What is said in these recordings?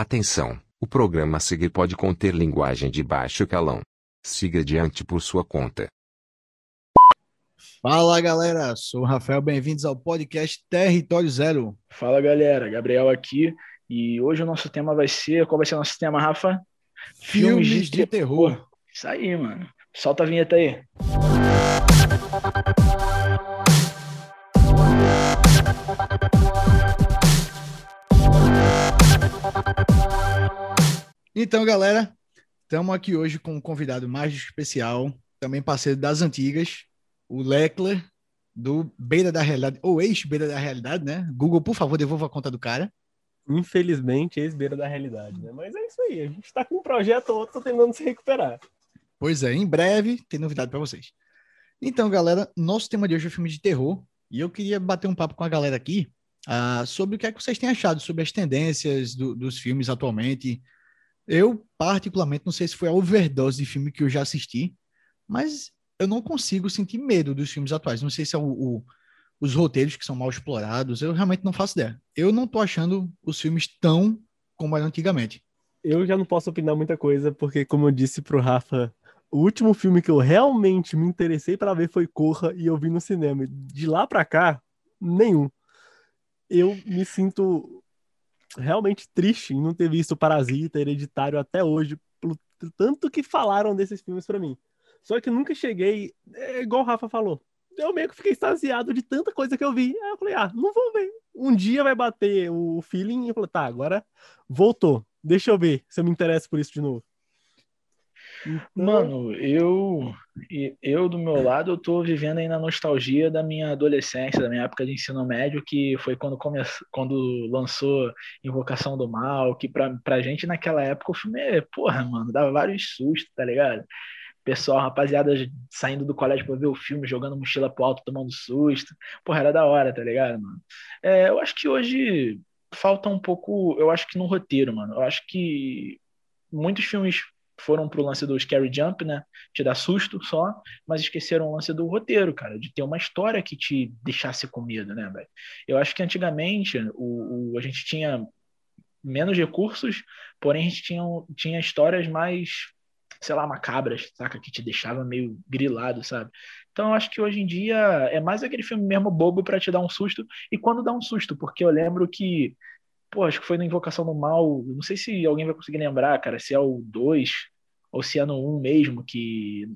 Atenção, o programa a seguir pode conter linguagem de baixo calão. Siga adiante por sua conta. Fala galera, sou o Rafael, bem-vindos ao podcast Território Zero. Fala galera, Gabriel aqui. E hoje o nosso tema vai ser... Qual vai ser o nosso tema, Rafa? Filmes de terror. Isso aí, mano. Solta a vinheta aí. Então, galera, estamos aqui hoje com um convidado mais especial, também parceiro das antigas, o Leclerc, do Beira da Realidade, ou ex-Beira da Realidade, né? Google, por favor, devolva a conta do cara. Infelizmente, ex-Beira da Realidade, né? Mas é isso aí, a gente está com um projeto ou outro tentando se recuperar. Pois é, em breve tem novidade para vocês. Então, galera, nosso tema de hoje é filme de terror, e eu queria bater um papo com a galera aqui sobre o que é que vocês têm achado, sobre as tendências dos filmes atualmente. Eu, particularmente, não sei se foi a overdose de filme que eu já assisti, mas eu não consigo sentir medo dos filmes atuais. Não sei se é os roteiros que são mal explorados, eu realmente não faço ideia. Eu não tô achando os filmes tão como era antigamente. Eu já não posso opinar muita coisa, porque, como eu disse pro Rafa, o último filme que eu realmente me interessei para ver foi Corra, e eu vi no cinema. De lá pra cá, nenhum. Eu me sinto... realmente triste em não ter visto Parasita, Hereditário até hoje, pelo tanto que falaram desses filmes pra mim. Só que eu nunca cheguei, igual o Rafa falou, eu meio que fiquei extasiado de tanta coisa que eu vi. Aí eu falei, não vou ver. Um dia vai bater o feeling e eu falei, tá, agora voltou. Deixa eu ver se eu me interesso por isso de novo. Então... Mano, eu do meu lado, eu tô vivendo ainda a nostalgia da minha adolescência, da minha época de ensino médio, que foi quando lançou Invocação do Mal, que pra gente naquela época o filme, porra, mano, dava vários sustos, tá ligado? Pessoal, rapaziada saindo do colégio pra ver o filme, jogando mochila pro alto, tomando susto, porra, era da hora, tá ligado, mano? Eu acho que hoje falta um pouco, eu acho que no roteiro, mano, eu acho que muitos filmes... foram pro lance do Scary Jump, né? Te dá susto só, mas esqueceram o lance do roteiro, cara, de ter uma história que te deixasse com medo, né, velho? Eu acho que antigamente a gente tinha menos recursos, porém a gente tinha histórias mais, sei lá, macabras, saca? Que te deixava meio grilado, sabe? Então eu acho que hoje em dia é mais aquele filme mesmo bobo pra te dar um susto, e quando dá um susto, porque eu lembro que pô, acho que foi na Invocação do Mal, não sei se alguém vai conseguir lembrar, cara, se é o 2 ou se é no 1 mesmo, que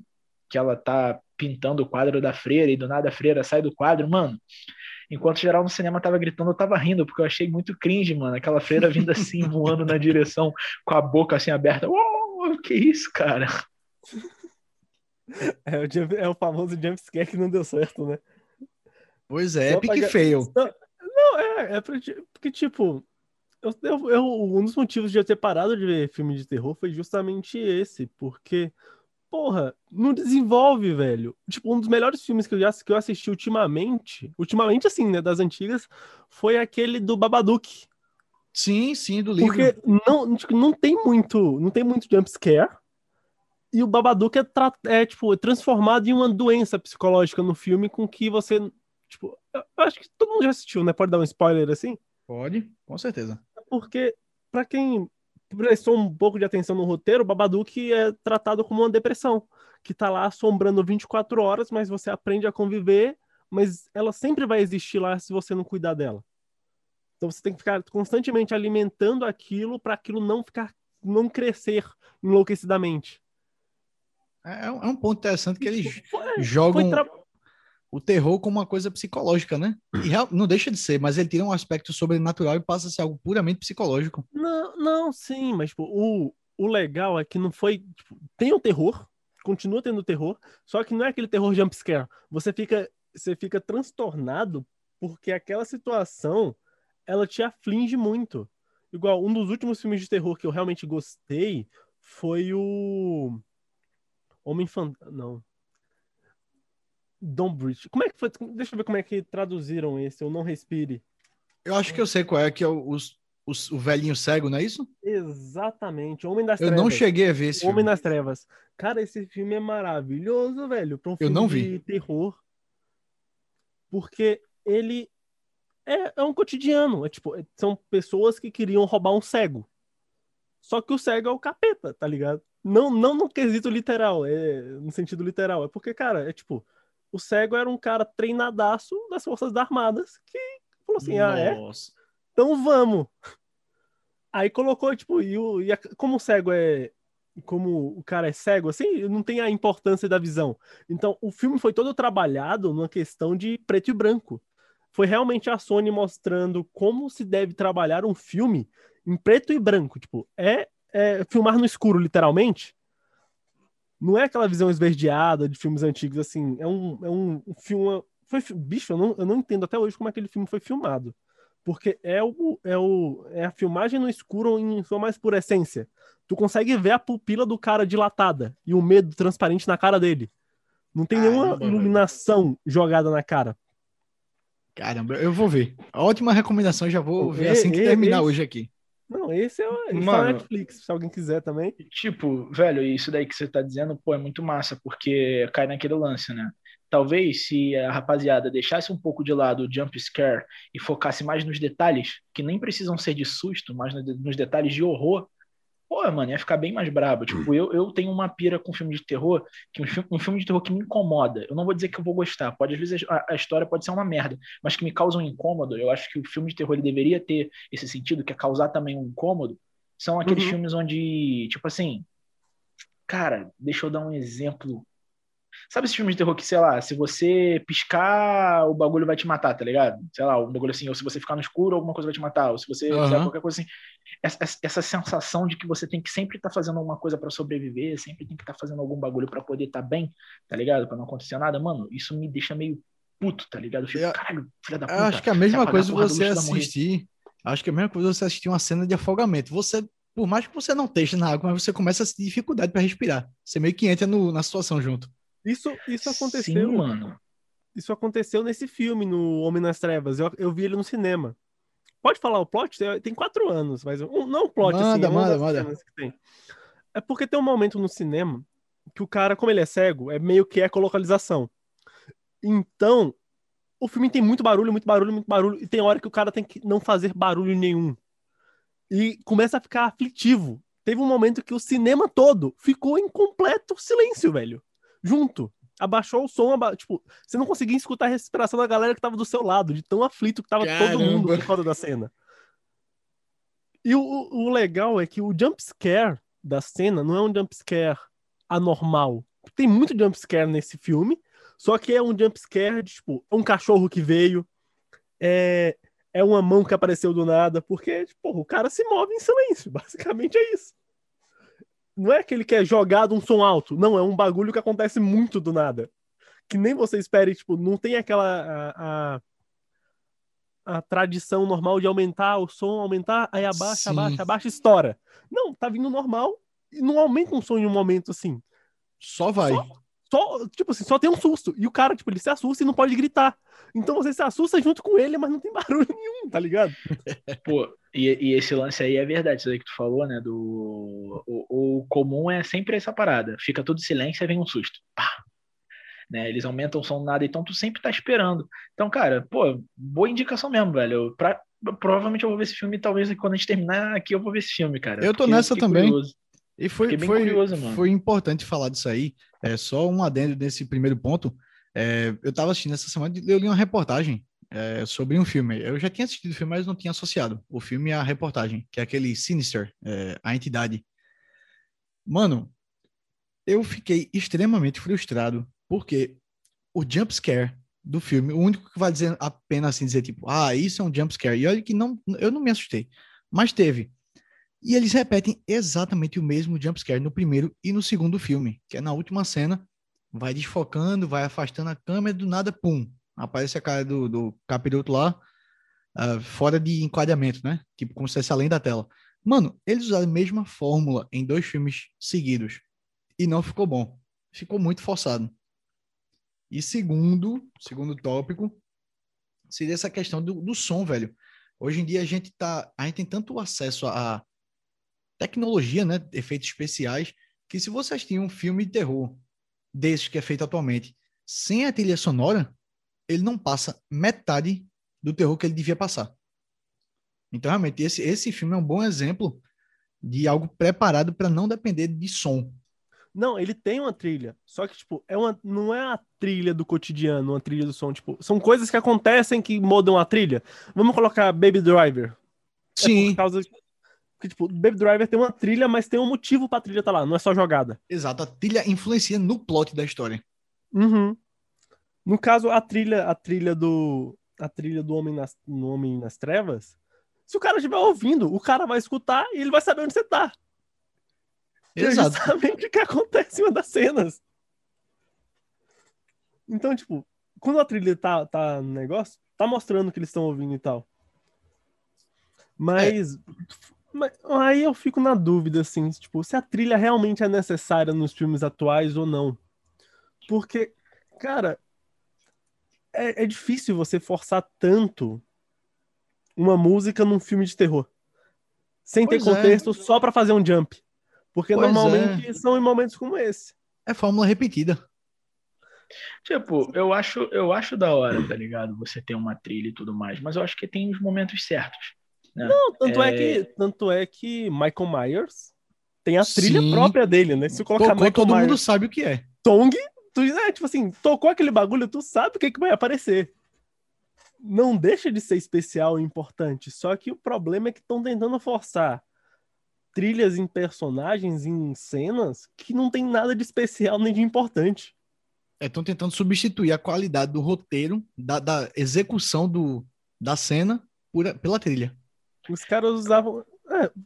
ela tá pintando o quadro da freira e do nada a freira sai do quadro, mano. Enquanto geral no cinema tava gritando, eu tava rindo, porque eu achei muito cringe, mano, aquela freira vindo assim, voando na direção, com a boca assim aberta. Uou, que isso, cara? É o famoso jumpscare que não deu certo, né? Pois é, epic fail. Não, é porque, tipo... um dos motivos de eu ter parado de ver filme de terror foi justamente esse, porque, porra, não desenvolve, velho. Tipo, um dos melhores filmes que eu assisti ultimamente assim, né, das antigas, foi aquele do Babadook. Sim, do livro. Porque não tem muito jumpscare, e o Babadook é transformado em uma doença psicológica no filme com que você, tipo, eu acho que todo mundo já assistiu, né? Pode dar um spoiler assim? Pode, com certeza. Porque, pra quem prestou um pouco de atenção no roteiro, o Babadook é tratado como uma depressão, que tá lá assombrando 24 horas, mas você aprende a conviver, mas ela sempre vai existir lá se você não cuidar dela. Então você tem que ficar constantemente alimentando aquilo pra aquilo não crescer enlouquecidamente. É um ponto interessante que eles jogam... o terror como uma coisa psicológica, né? E não deixa de ser, mas ele tira um aspecto sobrenatural e passa a ser algo puramente psicológico. Não, sim, mas tipo, o legal é que não foi... Tipo, tem o terror, continua tendo terror, só que não é aquele terror jumpscare. Você fica transtornado porque aquela situação, ela te aflige muito. Igual, um dos últimos filmes de terror que eu realmente gostei foi o... Não... Don't Breathe. Como é que foi? Deixa eu ver como é que traduziram esse, eu não respire. Eu acho que eu sei qual é, que é o velhinho cego, não é isso? Exatamente, Homem das Trevas. Eu não cheguei a ver esse filme. Homem das Trevas. Cara, esse filme é maravilhoso, velho, pra um filme de terror. Porque ele é um cotidiano, são pessoas que queriam roubar um cego. Só que o cego é o capeta, tá ligado? Não no quesito literal, é no sentido literal. É porque, cara, é tipo, o cego era um cara treinadaço das Forças Armadas que falou assim, nossa. Ah, é? Então vamos. Aí colocou, tipo, como o cego é... Como o cara é cego, assim, não tem a importância da visão. Então, o filme foi todo trabalhado numa questão de preto e branco. Foi realmente a Sony mostrando como se deve trabalhar um filme em preto e branco. Tipo, é filmar no escuro, literalmente. Não é aquela visão esverdeada de filmes antigos, assim. É um filme... Bicho, eu não entendo até hoje como aquele filme foi filmado. Porque é a filmagem no escuro em sua mais pura essência. Tu consegue ver a pupila do cara dilatada e o medo transparente na cara dele. Não tem nenhuma iluminação jogada na cara. Caramba, eu vou ver. Ótima recomendação, já vou ver assim que terminar hoje aqui. Não, esse é o Netflix, se alguém quiser também. Tipo, velho, isso daí que você tá dizendo, pô, é muito massa, porque cai naquele lance, né? Talvez se a rapaziada deixasse um pouco de lado o jump scare e focasse mais nos detalhes, que nem precisam ser de susto, mas nos detalhes de horror, pô, mano, ia ficar bem mais brabo. Tipo, eu tenho uma pira com filme de terror, que um filme de terror que me incomoda. Eu não vou dizer que eu vou gostar, pode, às vezes a história pode ser uma merda, mas que me causa um incômodo. Eu acho que o filme de terror ele deveria ter esse sentido, que é causar também um incômodo. São aqueles filmes onde, tipo assim, cara, deixa eu dar um exemplo. Sabe esse filme de terror que, sei lá, se você piscar, o bagulho vai te matar, tá ligado? Sei lá, um bagulho assim, ou se você ficar no escuro, alguma coisa vai te matar, ou se você fizer qualquer coisa assim. Essa sensação de que você tem que sempre estar fazendo alguma coisa pra sobreviver, sempre tem que estar fazendo algum bagulho pra poder estar bem, tá ligado? Pra não acontecer nada, mano, isso me deixa meio puto, tá ligado? Eu fico, caralho, filha da puta. Acho que a mesma coisa você assistir, uma cena de afogamento. Você, por mais que você não esteja na água, mas você começa a ter dificuldade pra respirar. Você meio que entra na situação junto. Isso aconteceu. Sim, mano. Isso aconteceu nesse filme, no Homem das Trevas. Eu vi ele no cinema. Pode falar o plot? Tem 4 anos, mas não o plot, manda, assim. Manda. Que tem. É porque tem um momento no cinema que o cara, como ele é cego, é meio que ecolocalização. Então, o filme tem muito barulho, muito barulho, muito barulho, e tem hora que o cara tem que não fazer barulho nenhum. E começa a ficar aflitivo. Teve um momento que o cinema todo ficou em completo silêncio, velho. Junto, abaixou o som, tipo, você não conseguia escutar a respiração da galera que tava do seu lado, de tão aflito que tava. Caramba. Todo mundo por causa da cena. E o legal é que o jumpscare da cena não é um jumpscare anormal. Tem muito jumpscare nesse filme, só que é um jumpscare de, tipo, um cachorro que veio, é uma mão que apareceu do nada, porque, tipo, o cara se move em silêncio, basicamente é isso. Não é aquele que é jogado um som alto. Não, é um bagulho que acontece muito do nada. Que nem você espere, tipo, não tem aquela... A tradição normal de aumentar o som, aumentar, aí abaixa, abaixa, estoura. Não, tá vindo normal e não aumenta um som em um momento, assim. Só vai. Tipo assim, só tem um susto. E o cara, tipo, ele se assusta e não pode gritar. Então você se assusta junto com ele, mas não tem barulho nenhum, tá ligado? Pô... E esse lance aí é verdade, isso aí que tu falou, né? O comum é sempre essa parada. Fica tudo silêncio e vem um susto. Pá! Né? Eles aumentam o som do nada, então tu sempre tá esperando. Então, cara, pô, boa indicação mesmo, velho. Provavelmente eu vou ver esse filme, talvez quando a gente terminar aqui eu vou ver esse filme, cara. Eu tô nessa também. Curioso. E foi curioso, mano. Foi importante falar disso aí. É, só um adendo nesse primeiro ponto. Eu tava assistindo essa semana, eu li uma reportagem. Sobre um filme. Eu já tinha assistido o filme, mas não tinha associado o filme à reportagem, que é aquele Sinister, a entidade. Mano, eu fiquei extremamente frustrado, porque o jumpscare do filme, o único que vai dizer apenas assim, dizer tipo, ah, isso é um jumpscare, e olha que não, eu não me assustei, mas teve. E eles repetem exatamente o mesmo jumpscare no primeiro e no segundo filme, que é na última cena, vai desfocando, vai afastando a câmera, do nada, pum, aparece a cara do capiroto lá, fora de enquadramento, né? Tipo, como se fosse além da tela. Mano, eles usaram a mesma fórmula em 2 filmes seguidos. E não ficou bom. Ficou muito forçado. E segundo tópico, seria essa questão do som, velho. Hoje em dia a gente tem tanto acesso a tecnologia, né? Efeitos especiais, que se você assistir um filme de terror desses que é feito atualmente, sem a trilha sonora, ele não passa metade do terror que ele devia passar. Então, realmente, esse filme é um bom exemplo de algo preparado para não depender de som. Não, ele tem uma trilha, só que, tipo, não é a trilha do cotidiano, uma trilha do som, tipo, são coisas que acontecem que mudam a trilha. Vamos colocar Baby Driver. Sim. É por causa de... Porque, tipo, Baby Driver tem uma trilha, mas tem um motivo pra trilha tá lá, não é só jogada. Exato, a trilha influencia no plot da história. Uhum. No caso, a trilha do Homem nas Trevas, se o cara estiver ouvindo, o cara vai escutar e ele vai saber onde você tá. Exato. É justamente o que acontece em uma das cenas. Então, tipo, quando a trilha tá no negócio, tá mostrando o que eles estão ouvindo e tal. Mas aí eu fico na dúvida, assim, tipo, se a trilha realmente é necessária nos filmes atuais ou não. Porque, cara, é difícil você forçar tanto uma música num filme de terror. Sem ter contexto, só pra fazer um jump. Porque normalmente são em momentos como esse. É fórmula repetida. Tipo, eu acho da hora, tá ligado? Você ter uma trilha e tudo mais, mas eu acho que tem os momentos certos. Né? Não, tanto é que Michael Myers tem a trilha própria dele, né? Se colocar Michael todo Myers, mundo sabe o que é. Tong, tipo assim, tocou aquele bagulho, tu sabe o que vai aparecer. Não deixa de ser especial e importante, só que o problema é que estão tentando forçar trilhas em personagens, em cenas, que não tem nada de especial nem de importante. Estão tentando substituir a qualidade do roteiro, da execução da cena pela trilha. Os caras usavam...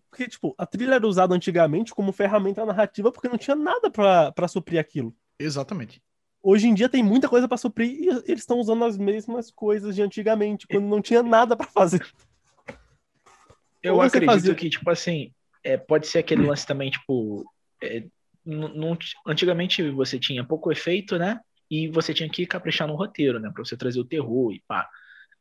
porque, tipo, a trilha era usada antigamente como ferramenta narrativa porque não tinha nada pra suprir aquilo. Exatamente. Hoje em dia tem muita coisa pra suprir e eles estão usando as mesmas coisas de antigamente, quando não tinha nada pra fazer. Eu acredito que, tipo assim... pode ser aquele lance também, tipo... Antigamente você tinha pouco efeito, né? E você tinha que caprichar no roteiro, né? Pra você trazer o terror e pá.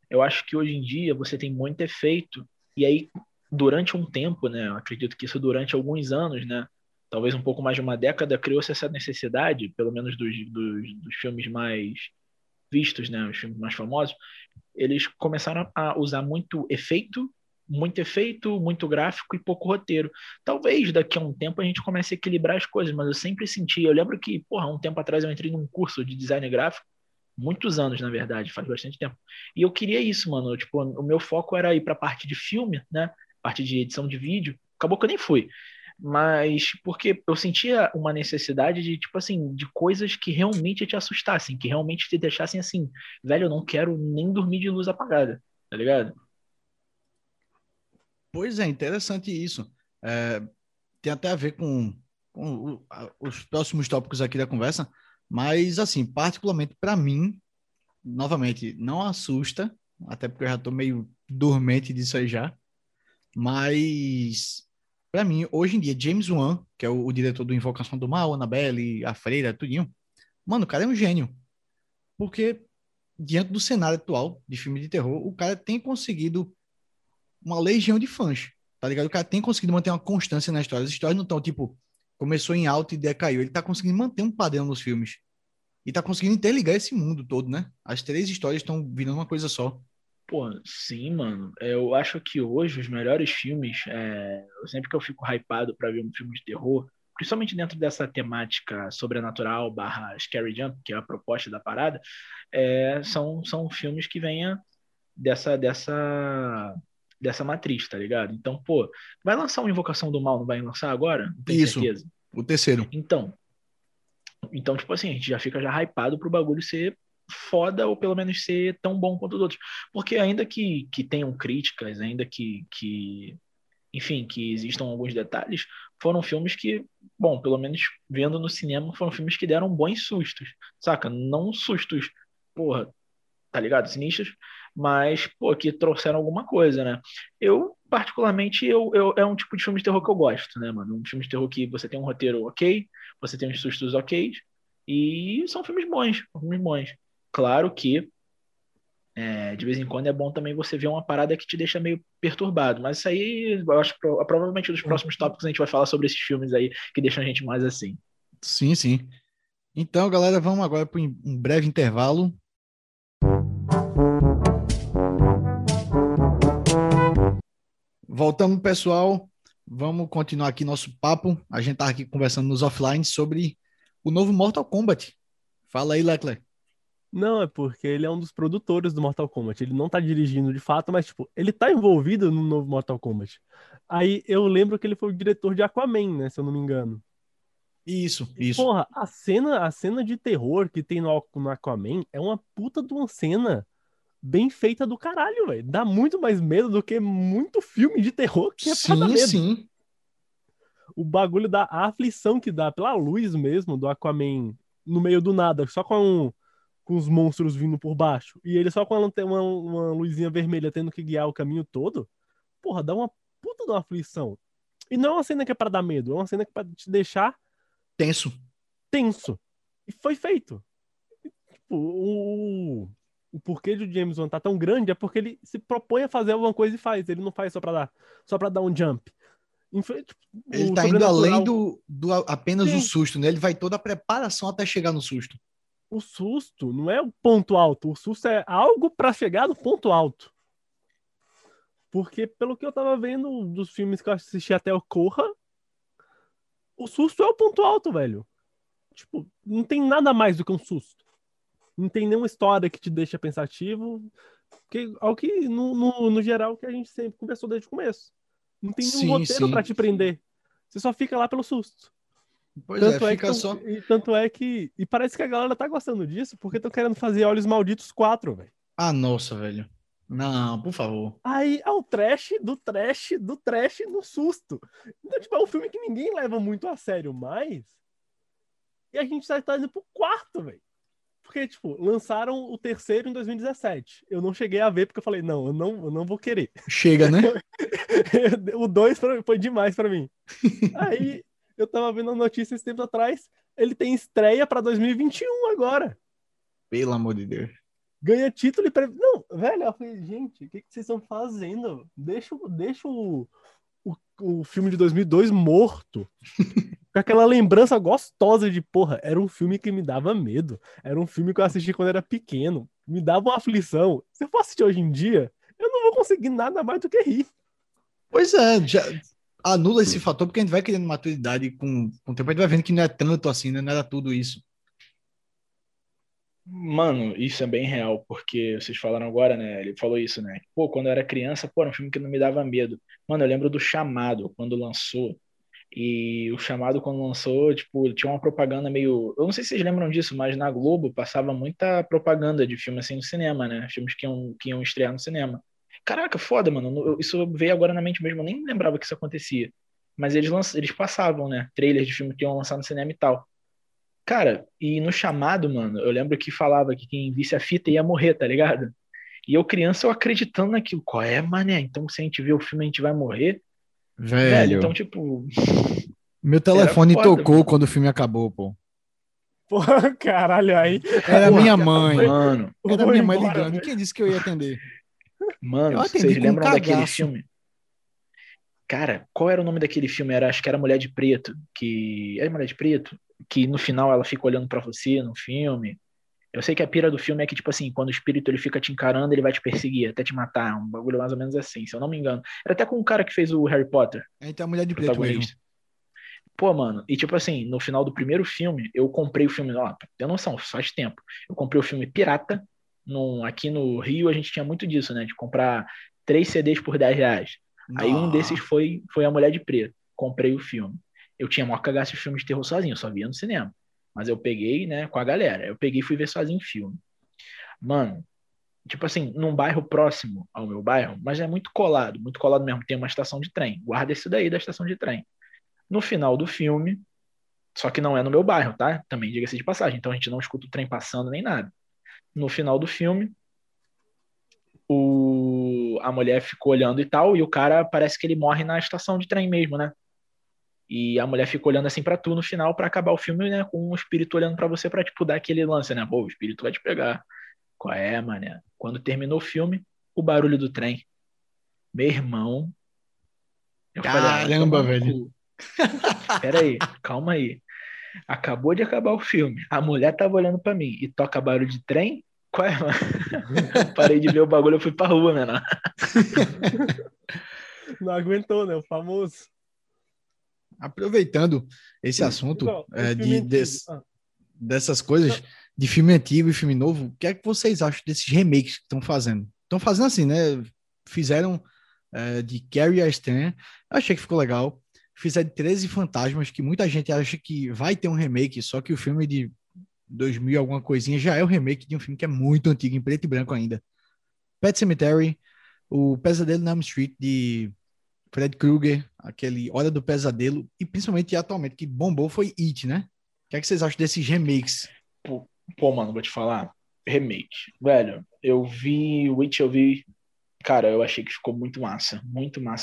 Eu acho que hoje em dia você tem muito efeito. E aí, durante um tempo, né? Eu acredito que isso durante alguns anos, né? Talvez um pouco mais de uma década, criou-se essa necessidade, pelo menos dos filmes mais vistos, né? Os filmes mais famosos. Eles começaram a usar muito efeito, muito gráfico e pouco roteiro. Talvez daqui a um tempo a gente comece a equilibrar as coisas, mas eu sempre senti, eu lembro que, um tempo atrás eu entrei num curso de design gráfico, muitos anos, na verdade, faz bastante tempo, e eu queria isso, mano, tipo, o meu foco era ir pra parte de filme, né, parte de edição de vídeo, acabou que eu nem fui, mas porque eu sentia uma necessidade de, tipo assim, de coisas que realmente te assustassem, que realmente te deixassem assim, velho, eu não quero nem dormir de luz apagada, tá ligado? Pois é, interessante isso. Tem até a ver com os próximos tópicos aqui da conversa, mas, assim, particularmente para mim, novamente, não assusta, até porque eu já estou meio dormente disso aí já, mas, para mim, hoje em dia, James Wan, que é o diretor do Invocação do Mal, Annabelle, a Freira, tudinho, mano, o cara é um gênio, porque, diante do cenário atual de filme de terror, o cara tem conseguido uma legião de fãs, tá ligado? O cara tem conseguido manter uma constância na história. As histórias não estão, tipo, começou em alto e decaiu. Ele tá conseguindo manter um padrão nos filmes. E tá conseguindo interligar esse mundo todo, né? As três histórias estão virando uma coisa só. Pô, sim, mano. Eu acho que hoje os melhores filmes... Sempre que eu fico hypado pra ver um filme de terror, principalmente dentro dessa temática sobrenatural / scary jump, que é a proposta da parada, são filmes que venham dessa matriz, tá ligado? Então, pô, vai lançar uma Invocação do Mal, não vai lançar agora? Não tenho certeza. Isso, o terceiro. Então, tipo assim, a gente já fica hypado pro bagulho ser foda ou pelo menos ser tão bom quanto os outros. Porque ainda que tenham críticas, ainda enfim, que existam alguns detalhes, foram filmes que, bom, pelo menos vendo no cinema, foram filmes que deram bons sustos, saca? Não sustos, porra, tá ligado? Sinistros, mas, pô, que trouxeram alguma coisa, né? Eu, particularmente, é um tipo de filme de terror que eu gosto, né, mano? Um filme de terror que você tem um roteiro ok, você tem uns sustos ok, e são filmes bons, Claro que, de vez em quando, é bom também você ver uma parada que te deixa meio perturbado, mas isso aí, eu acho que provavelmente nos próximos tópicos a gente vai falar sobre esses filmes aí que deixam a gente mais assim. Sim, sim. Então, galera, vamos agora para um breve intervalo. Voltamos, pessoal. Vamos continuar aqui nosso papo. A gente tava aqui conversando nos offline sobre o novo Mortal Kombat. Fala aí, Leclerc. Não, é porque ele é um dos produtores do Mortal Kombat. Ele não tá dirigindo de fato, mas tipo, ele tá envolvido no novo Mortal Kombat. Aí eu lembro que ele foi o diretor de Aquaman, né, se eu não me engano. Isso. Porra, a cena de terror que tem no Aquaman é uma puta de uma cena bem feita do caralho, velho. Dá muito mais medo do que muito filme de terror que é pra dar medo. Sim. O bagulho da aflição que dá pela luz mesmo do Aquaman no meio do nada, só com os monstros vindo por baixo. E ele só com uma luzinha vermelha tendo que guiar o caminho todo. Porra, dá uma puta de uma aflição. E não é uma cena que é pra dar medo, é uma cena que é pra te deixar tenso. E foi feito. Tipo, o porquê de o James Wan tá tão grande é porque ele se propõe a fazer alguma coisa e faz. Ele não faz só pra dar um jump. Ele tá indo além do apenas o susto, né? Ele vai toda a preparação até chegar no susto. O susto não é o ponto alto. O susto é algo pra chegar no ponto alto. Porque, pelo que eu tava vendo dos filmes que eu assisti até o Corra, o susto é o ponto alto, velho. Tipo, não tem nada mais do que um susto. Não tem nenhuma história que te deixa pensativo. Porque é o que, no geral, que a gente sempre conversou desde o começo. Não tem nenhum roteiro pra te prender. Você só fica lá pelo susto. Pois tanto é, fica só... E parece que a galera tá gostando disso, porque estão querendo fazer Olhos Malditos 4, velho. Ah, nossa, velho. Não, por favor. Aí é o trash no susto. Então, tipo, é um filme que ninguém leva muito a sério mais. E a gente tá indo pro quarto, velho. Porque, tipo, lançaram o terceiro em 2017. Eu não cheguei a ver porque eu falei, eu não vou querer. Chega, né? O 2 foi demais pra mim. Aí eu tava vendo a notícia esse tempo atrás. Ele tem estreia pra 2021 agora. Pelo amor de Deus. Ganha título e... Não, velho, eu falei, gente, o que vocês estão fazendo? Deixa o filme de 2002 morto. Com aquela lembrança gostosa de, porra, era um filme que me dava medo. Era um filme que eu assisti quando era pequeno. Me dava uma aflição. Se eu for assistir hoje em dia, eu não vou conseguir nada mais do que rir. Pois é, já... Anula esse fator, porque a gente vai criando maturidade com o tempo, a gente vai vendo que não é tanto assim, né? Não era tudo isso. Mano, isso é bem real, porque vocês falaram agora, né? Ele falou isso, né? Pô, quando eu era criança, pô, era um filme que não me dava medo. Mano, eu lembro do Chamado, quando lançou. E o Chamado, quando lançou, tipo, tinha uma propaganda meio... Eu não sei se vocês lembram disso, mas na Globo passava muita propaganda de filme assim no cinema, né? Filmes que iam estrear no cinema. Caraca, foda, mano. Isso veio agora na mente mesmo. Eu nem lembrava que isso acontecia. Mas eles passavam, né? Trailers de filme que iam lançar no cinema e tal. Cara, e no Chamado, mano, eu lembro que falava que quem visse a fita ia morrer, tá ligado? E eu, criança, eu acreditando naquilo. Qual é, mané? Então, se a gente ver o filme, a gente vai morrer? Velho. Então, tipo... Meu telefone tocou quando o filme acabou, pô. Porra, caralho, aí... Era minha mãe, mano. Era minha mãe ligando. Quem disse que eu ia atender? Mano, vocês lembram daquele filme? Cara, qual era o nome daquele filme? Acho que era Mulher de Preto. É Mulher de Preto? Que no final ela fica olhando pra você no filme. Eu sei que a pira do filme é que, tipo assim, quando o espírito ele fica te encarando, ele vai te perseguir até te matar. Um bagulho mais ou menos assim, se eu não me engano. Era até com o cara que fez o Harry Potter. Então é Mulher de Preto mesmo. Pô, mano, e tipo assim, no final do primeiro filme, eu comprei o filme... Ó, tem noção, faz tempo. Eu comprei o filme pirata. Aqui no Rio a gente tinha muito disso, né? De comprar 3 CDs por R$10. Nossa. Aí um desses foi A Mulher de Preto. Comprei o filme. Eu tinha maior cagaço de filme de terror sozinho, eu só via no cinema. Mas eu peguei, né, com a galera. Eu peguei e fui ver sozinho o filme. Mano, tipo assim, num bairro próximo ao meu bairro, mas é muito colado mesmo. Tem uma estação de trem. Guarda isso daí da estação de trem. No final do filme, só que não é no meu bairro, tá? Também diga-se de passagem. Então a gente não escuta o trem passando nem nada. No final do filme, a mulher ficou olhando e tal, e o cara parece que ele morre na estação de trem mesmo, né? E a mulher ficou olhando assim pra tu no final pra acabar o filme, né? Com um espírito olhando pra você pra, tipo, dar aquele lance, né? Pô, o espírito vai te pegar. Qual é, mané? Quando terminou o filme, o barulho do trem. Meu irmão... Eu Caramba, falei, velho. Peraí, calma aí. Acabou de acabar o filme. A mulher tava olhando pra mim e toca barulho de trem? Qual é, mano? Parei de ver o bagulho, eu fui pra rua, menor. Não aguentou, né? O famoso. aproveitando esse assunto dessas coisas de filme antigo e filme novo, o que é que vocês acham desses remakes que estão fazendo? Estão fazendo assim, né? Fizeram de Carrie a Stan, achei que ficou legal. Fizeram de 13 Fantasmas, que muita gente acha que vai ter um remake, só que o filme de 2000 alguma coisinha já é o remake de um filme que é muito antigo, em preto e branco ainda. Pet Sematary, o Pesadelo na Elm Street de Fred Krueger, aquele Hora do Pesadelo, e principalmente atualmente que bombou foi It, né? O que é que vocês acham desses remakes? Pô, mano, vou te falar, remake. Velho, eu vi o It, cara, eu achei que ficou muito massa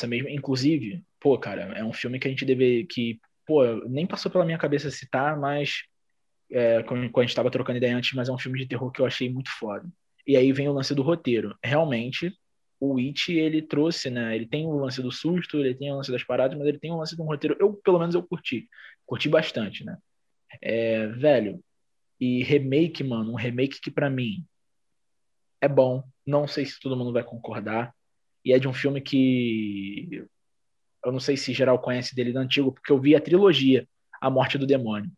mesmo. Inclusive, pô, cara, é um filme que a gente deve, que, pô, nem passou pela minha cabeça citar, mas quando a gente tava trocando ideia antes, mas é um filme de terror que eu achei muito foda. E aí vem o lance do roteiro. Realmente, o It, ele trouxe, né, ele tem o lance do susto, ele tem o lance das paradas, mas ele tem o lance de um roteiro, eu, pelo menos, eu curti bastante, né. Velho, e remake, mano, um remake que pra mim é bom, não sei se todo mundo vai concordar, e é de um filme que eu não sei se geral conhece dele do antigo, porque eu vi a trilogia, A Morte do Demônio.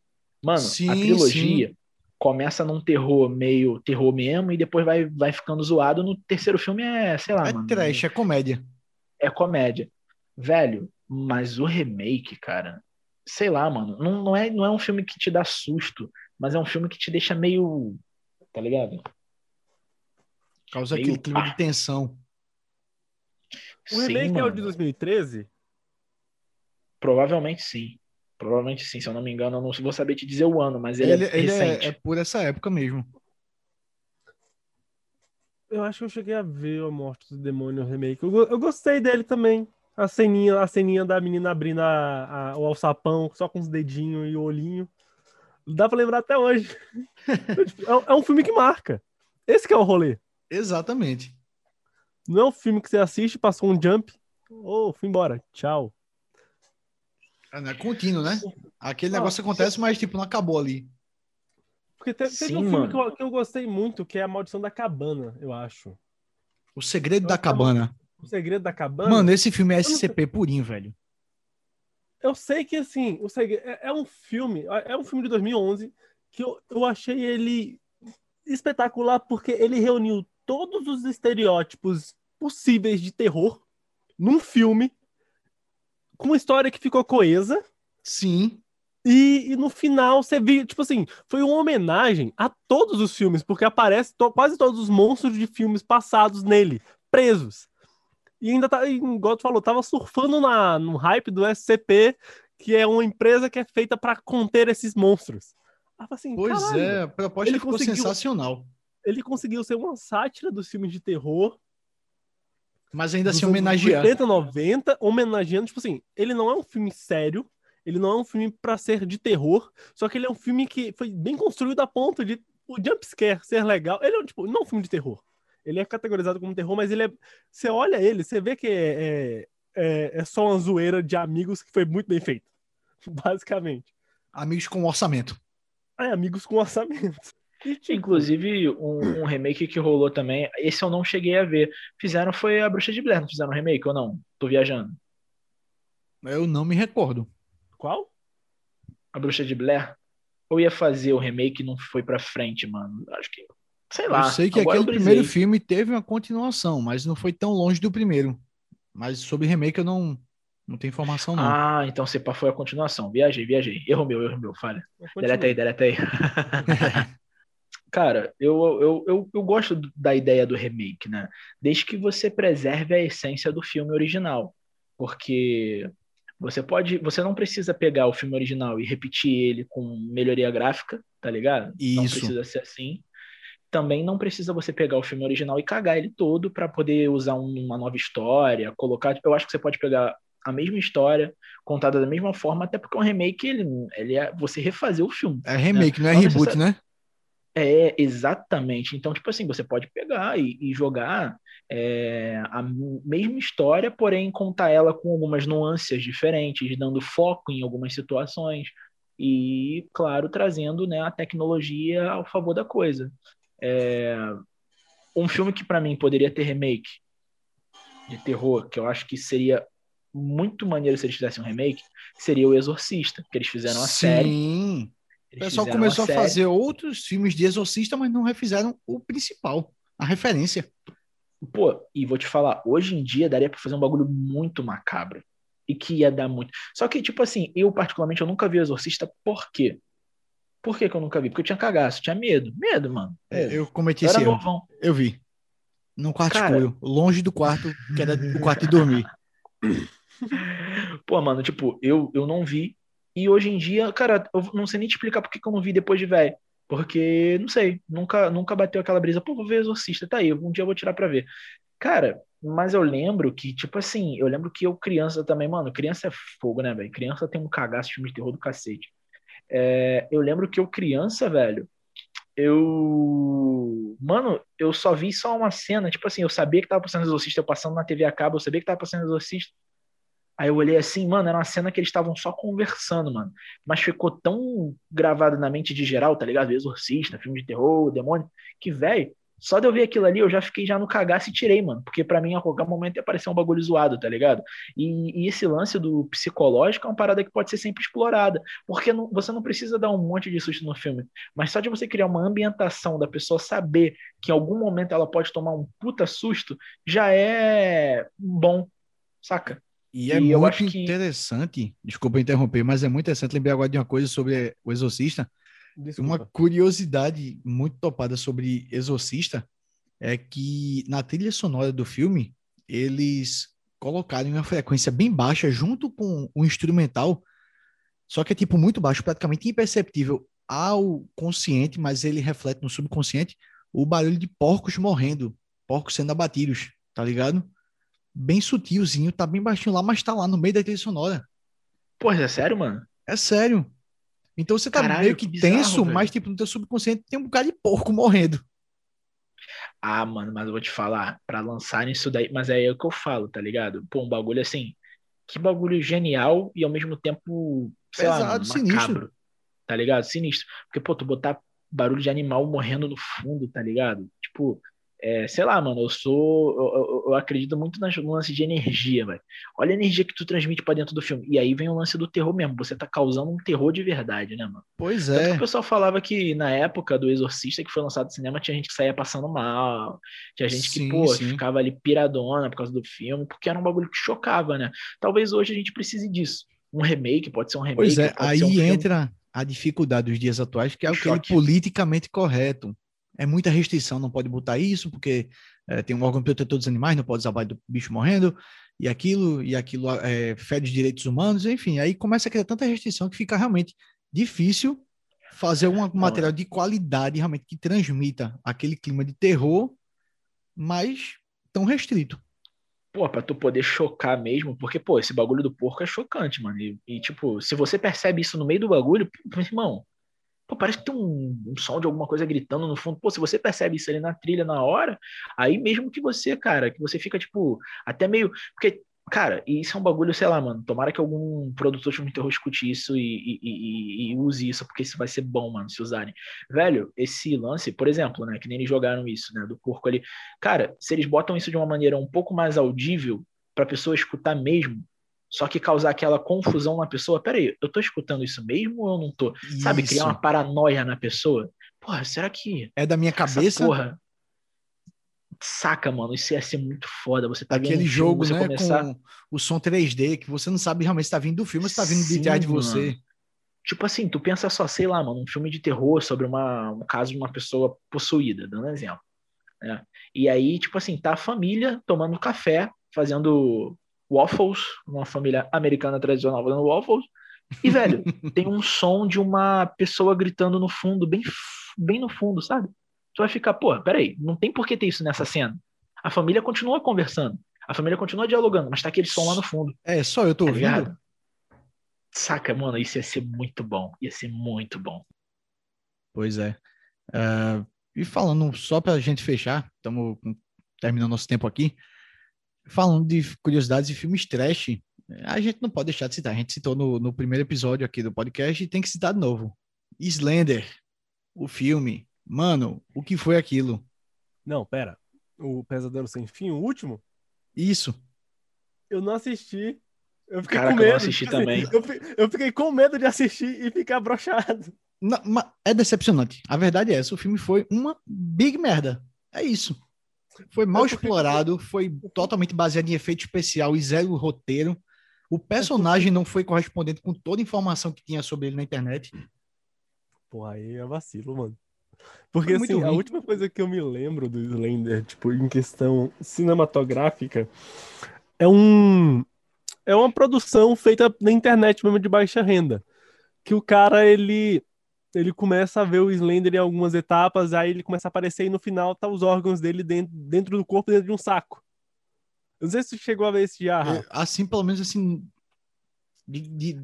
Mano, sim, a trilogia começa num terror meio terror mesmo e depois vai ficando zoado. No terceiro filme é trash, é comédia. É comédia. Velho, mas o remake, cara, sei lá, mano, não é um filme que te dá susto, mas é um filme que te deixa meio, tá ligado? Causa meio aquele clima de tensão. O remake é o de 2013? Provavelmente sim, se eu não me engano, eu não vou saber te dizer o ano, mas ele é recente. É por essa época mesmo. Eu acho que eu cheguei a ver A Morte do Demônio remake. Eu gostei dele também. A ceninha da menina abrindo o alçapão, só com os dedinhos e o olhinho. Dá pra lembrar até hoje. É um filme que marca. Esse que é o rolê. Exatamente. Não é um filme que você assiste, passou um jump, fui embora, tchau. É contínuo, né? Aquele negócio acontece, mas tipo, não acabou ali. Porque teve um filme que eu gostei muito, que é A Maldição da Cabana, eu acho. O Segredo da Cabana. O Segredo da Cabana? Mano, esse filme é SCP purinho, velho. Eu sei que, assim, o Segredo é um filme de 2011 que eu achei ele espetacular porque ele reuniu todos os estereótipos possíveis de terror num filme com uma história que ficou coesa. Sim. E no final você viu, tipo assim, foi uma homenagem a todos os filmes, porque aparece quase todos os monstros de filmes passados nele, presos. E ainda, igual tu falou, tava surfando no hype do SCP, que é uma empresa que é feita pra conter esses monstros. Assim, pois caralho, é, a proposta ficou sensacional. Ele conseguiu ser uma sátira dos filmes de terror, mas ainda se homenagear. 80, 90, homenageando, tipo assim, ele não é um filme sério, ele não é um filme pra ser de terror, só que ele é um filme que foi bem construído a ponto de o jumpscare ser legal. Ele é, tipo, não um filme de terror. Ele é categorizado como terror, mas ele é... Você olha ele, você vê que é só uma zoeira de amigos que foi muito bem feita, basicamente. Amigos com orçamento. Amigos com orçamento. Inclusive, um remake que rolou também, esse eu não cheguei a ver. Fizeram foi a Bruxa de Blair, não fizeram um remake ou não? Tô viajando. Eu não me recordo. Qual? A Bruxa de Blair. Eu ia fazer o remake e não foi pra frente, mano. Acho que, sei lá. Eu sei que aquele primeiro filme teve uma continuação, mas não foi tão longe do primeiro. Mas sobre remake eu não tenho informação não. Ah, então se pá foi a continuação. Viajei. Erro meu, falha. Deleta aí. Cara, eu gosto da ideia do remake, né? Desde que você preserve a essência do filme original. Porque você não precisa pegar o filme original e repetir ele com melhoria gráfica, tá ligado? Isso. Não precisa ser assim. Também não precisa você pegar o filme original e cagar ele todo pra poder usar uma nova história, colocar... Eu acho que você pode pegar a mesma história, contada da mesma forma, até porque um remake, ele é você refazer o filme. É remake, né? Não é reboot, né? É, exatamente. Então, tipo assim, você pode pegar e jogar a mesma história, porém contar ela com algumas nuances diferentes, dando foco em algumas situações e, claro, trazendo, né, a tecnologia ao favor da coisa. Um filme que, pra mim, poderia ter remake de terror, que eu acho que seria muito maneiro se eles fizessem um remake, seria o Exorcista, que eles fizeram a série. Sim. O pessoal começou a fazer outros filmes de Exorcista, mas não refizeram o principal, a referência. Pô, e vou te falar, hoje em dia daria pra fazer um bagulho muito macabro. E que ia dar muito. Só que, tipo assim, eu particularmente eu nunca vi o Exorcista, por quê? Por que que eu nunca vi? Porque eu tinha cagaço, tinha medo. Medo, mano. Medo. Eu cometi esse erro. Eu vi. Num quarto escuro, longe do quarto, que era o quarto de dormir. Pô, mano, tipo, eu não vi. E hoje em dia, cara, eu não sei nem te explicar por que eu não vi depois de velho. Porque, não sei, nunca bateu aquela brisa. Pô, vou ver Exorcista, tá aí, um dia eu vou tirar pra ver. Cara, mas eu lembro que, tipo assim, eu lembro que eu criança também, mano, criança é fogo, né, velho? Criança tem um cagaço de filme de terror do cacete. É, eu lembro que eu criança, velho, mano, eu só vi só uma cena, tipo assim, eu sabia que tava passando Exorcista, eu passando na TV a cabo, eu sabia que tava passando Exorcista. Aí eu olhei assim, mano, era uma cena que eles estavam só conversando, mano. Mas ficou tão gravado na mente de geral, tá ligado? Exorcista, filme de terror, demônio, que, velho, só de eu ver aquilo ali, eu já fiquei já no cagaço e tirei, mano. Porque pra mim, a qualquer momento, ia parecer um bagulho zoado, tá ligado? E esse lance do psicológico é uma parada que pode ser sempre explorada. Porque você não precisa dar um monte de susto no filme. Mas só de você criar uma ambientação da pessoa saber que em algum momento ela pode tomar um puta susto, já é bom, saca? E é muito interessante, desculpa interromper, mas é muito interessante lembrar agora de uma coisa sobre o Exorcista. Desculpa. Uma curiosidade muito topada sobre Exorcista é que na trilha sonora do filme, eles colocaram uma frequência bem baixa junto com o instrumental, só que é tipo muito baixo, praticamente imperceptível ao consciente, mas ele reflete no subconsciente o barulho de porcos morrendo, porcos sendo abatidos, tá ligado? Bem sutilzinho, tá bem baixinho lá, mas tá lá no meio da trilha sonora. Porra, é sério, mano? É sério. Então você tá meio que tenso, velho. Mas tipo, no teu subconsciente tem um bocado de porco morrendo. Ah, mano, mas eu vou te falar, pra lançar nisso daí, mas é o que eu falo, tá ligado? Pô, um bagulho assim, que bagulho genial e ao mesmo tempo, sei pesado, lá, macabro, sinistro. Tá ligado? Sinistro. Porque, pô, tu botar barulho de animal morrendo no fundo, tá ligado? Tipo... É, sei lá, mano, eu acredito muito no lance de energia, velho. Olha a energia que tu transmite pra dentro do filme. E aí vem o lance do terror mesmo. Você tá causando um terror de verdade, né, mano? Pois é. Tanto que o pessoal falava que na época do Exorcista, que foi lançado no cinema, tinha gente que saía passando mal. Tinha gente que, ficava ali piradona por causa do filme, porque era um bagulho que chocava, né? Talvez hoje a gente precise disso. Um remake, pode ser um remake. Pois é, aí um entra a dificuldade dos dias atuais, que é aquele politicamente correto. É muita restrição, não pode botar isso, porque tem um órgão protetor dos animais, não pode usar do bicho morrendo, e aquilo fere os direitos humanos, enfim. Aí começa a criar tanta restrição que fica realmente difícil fazer um material de qualidade realmente que transmita aquele clima de terror, mas tão restrito. Pô, pra tu poder chocar mesmo, porque, pô, esse bagulho do porco é chocante, mano. E tipo, se você percebe isso no meio do bagulho, irmão... Pô, parece que tem um som de alguma coisa gritando no fundo. Pô, se você percebe isso ali na trilha, na hora, aí mesmo que você, cara, que você fica, tipo, até meio... Porque, cara, isso é um bagulho, sei lá, mano, tomara que algum produtor de filme de terror escute isso e use isso, porque isso vai ser bom, mano, se usarem. Velho, esse lance, por exemplo, né, que nem eles jogaram isso, né, do porco ali. Cara, se eles botam isso de uma maneira um pouco mais audível pra pessoa escutar mesmo, só que causar aquela confusão na pessoa. Peraí, eu tô escutando isso mesmo ou eu não tô? Sabe, isso. Criar uma paranoia na pessoa. Porra, será que... É da minha cabeça? Porra. Saca, mano, isso ia ser muito foda. Você tá aquele vendo jogo, filme, né, começar... com o som 3D, que você não sabe realmente se tá vindo do filme ou se tá vindo de trás de você. Mano. Tipo assim, tu pensa só, sei lá, mano, um filme de terror sobre um caso de uma pessoa possuída, dando exemplo. Né? E aí, tipo assim, tá a família tomando café, fazendo... waffles, uma família americana tradicional fazendo waffles, e, velho, tem um som de uma pessoa gritando no fundo, bem no fundo, sabe? Tu vai ficar, pô, peraí, não tem por que ter isso nessa cena. A família continua conversando, a família continua dialogando, mas tá aquele som lá no fundo. É, só eu tô ouvindo. Ligado? Saca, mano, isso ia ser muito bom, ia ser muito bom. Pois é. E falando, só pra gente fechar, estamos terminando nosso tempo aqui, falando de curiosidades de filmes trash, a gente não pode deixar de citar. A gente citou no primeiro episódio aqui do podcast e tem que citar de novo. Slender, o filme. Mano, o que foi aquilo? Não, pera. O Pesadelo Sem Fim, o último? Isso. Eu não assisti. Eu fiquei com medo. Eu assisti também. Eu fiquei com medo de assistir e ficar broxado. Não, mas é decepcionante. A verdade é essa. O filme foi uma big merda. É isso. Foi mal explorado. Foi totalmente baseado em efeito especial e zero roteiro. O personagem não foi correspondente com toda a informação que tinha sobre ele na internet. Pô, aí é vacilo, mano. Porque assim, ruim. A última coisa que eu me lembro do Slender, tipo, em questão cinematográfica, é uma produção feita na internet mesmo, de baixa renda. Que o cara, ele começa a ver o Slender em algumas etapas, aí ele começa a aparecer e no final tá os órgãos dele dentro do corpo, dentro de um saco. Eu não sei se você chegou a ver esse já. Assim, pelo menos assim, de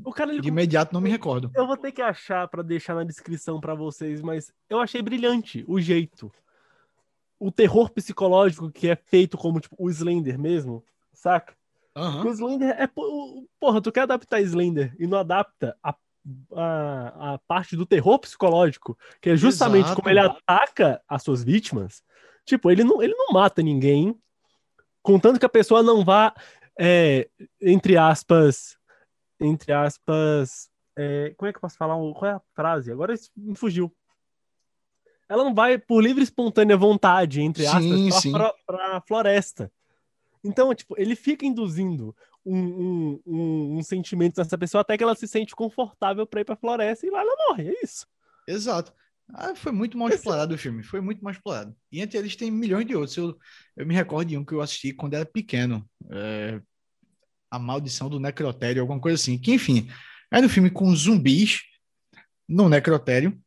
imediato não me recordo. Eu vou ter que achar pra deixar na descrição pra vocês, mas eu achei brilhante o jeito. O terror psicológico que é feito como tipo, o Slender mesmo, saca? Uhum. O Slender é... Porra, tu quer adaptar Slender e não adapta a parte do terror psicológico, que é justamente como ele ataca as suas vítimas. Tipo, ele não mata ninguém, contanto que a pessoa não vá, entre aspas, como é que eu posso falar? Qual é a frase? Agora me fugiu. Ela não vai por livre e espontânea vontade, entre aspas, para a floresta. Então, tipo, ele fica induzindo um sentimento nessa pessoa até que ela se sente confortável pra ir pra floresta e lá ela morre, é isso. Exato. Ah, foi muito mal explorado o filme, foi muito mal explorado. E entre eles tem milhões de outros. Eu me recordo de um que eu assisti quando era pequeno, A Maldição do Necrotério, alguma coisa assim, que enfim, era um filme com zumbis no necrotério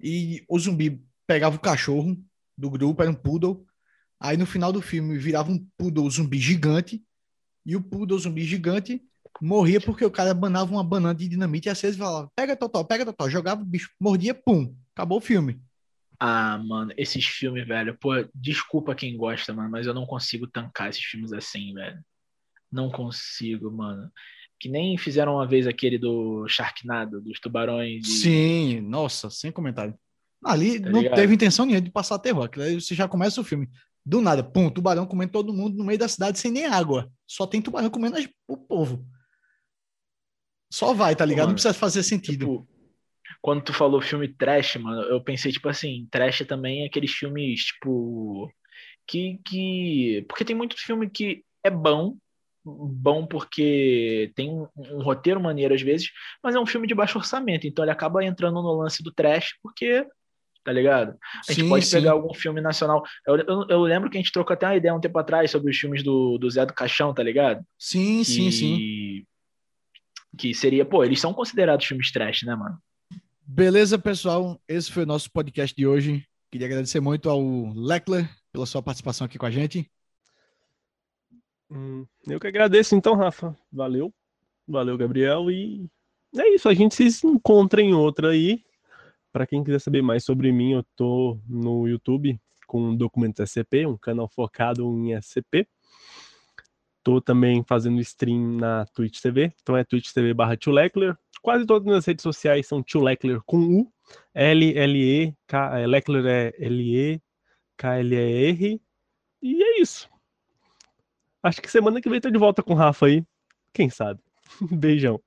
e o zumbi pegava o cachorro do grupo, era um poodle. Aí no final do filme virava um poodle zumbi gigante e o poodle zumbi gigante morria porque o cara banava uma banana de dinamite e às vezes falava, pega Totó, jogava o bicho, mordia, pum, acabou o filme. Ah, mano, esses filmes, velho, pô, desculpa quem gosta, mano, mas eu não consigo tancar esses filmes assim, velho. Não consigo, mano. Que nem fizeram uma vez aquele do Sharknado, dos tubarões. Sim, nossa, sem comentário. Ali tá não ligado? Teve intenção nenhuma de passar terror, aquilo aí você já começa o filme. Do nada, pum, tubarão comendo todo mundo no meio da cidade sem nem água. Só tem tubarão comendo o povo. Só vai, tá ligado? Mano, não precisa fazer sentido. Tipo, quando tu falou filme trash, mano, eu pensei, tipo assim, trash também é aqueles filmes, tipo... Porque tem muito filme que é bom porque tem um roteiro maneiro às vezes, mas é um filme de baixo orçamento, então ele acaba entrando no lance do trash porque... Tá ligado? A gente pode pegar algum filme nacional. Eu lembro que a gente trocou até uma ideia um tempo atrás sobre os filmes do Zé do Caixão, tá ligado? Sim. Que seria, pô, eles são considerados filmes trash, né, mano? Beleza, pessoal. Esse foi o nosso podcast de hoje. Queria agradecer muito ao Leclerc pela sua participação aqui com a gente. Eu que agradeço, então, Rafa. Valeu. Valeu, Gabriel. E é isso. A gente se encontra em outra aí. Para quem quiser saber mais sobre mim, eu tô no YouTube com um documento SCP, um canal focado em SCP. Tô também fazendo stream na Twitch TV, então é twitch.tv/tiolecler. Quase todas as redes sociais são tiolecler com U, L-L-E-K, Lecler é L-E-K-L-E-R, e é isso. Acho que semana que vem tô de volta com o Rafa aí, quem sabe. Beijão.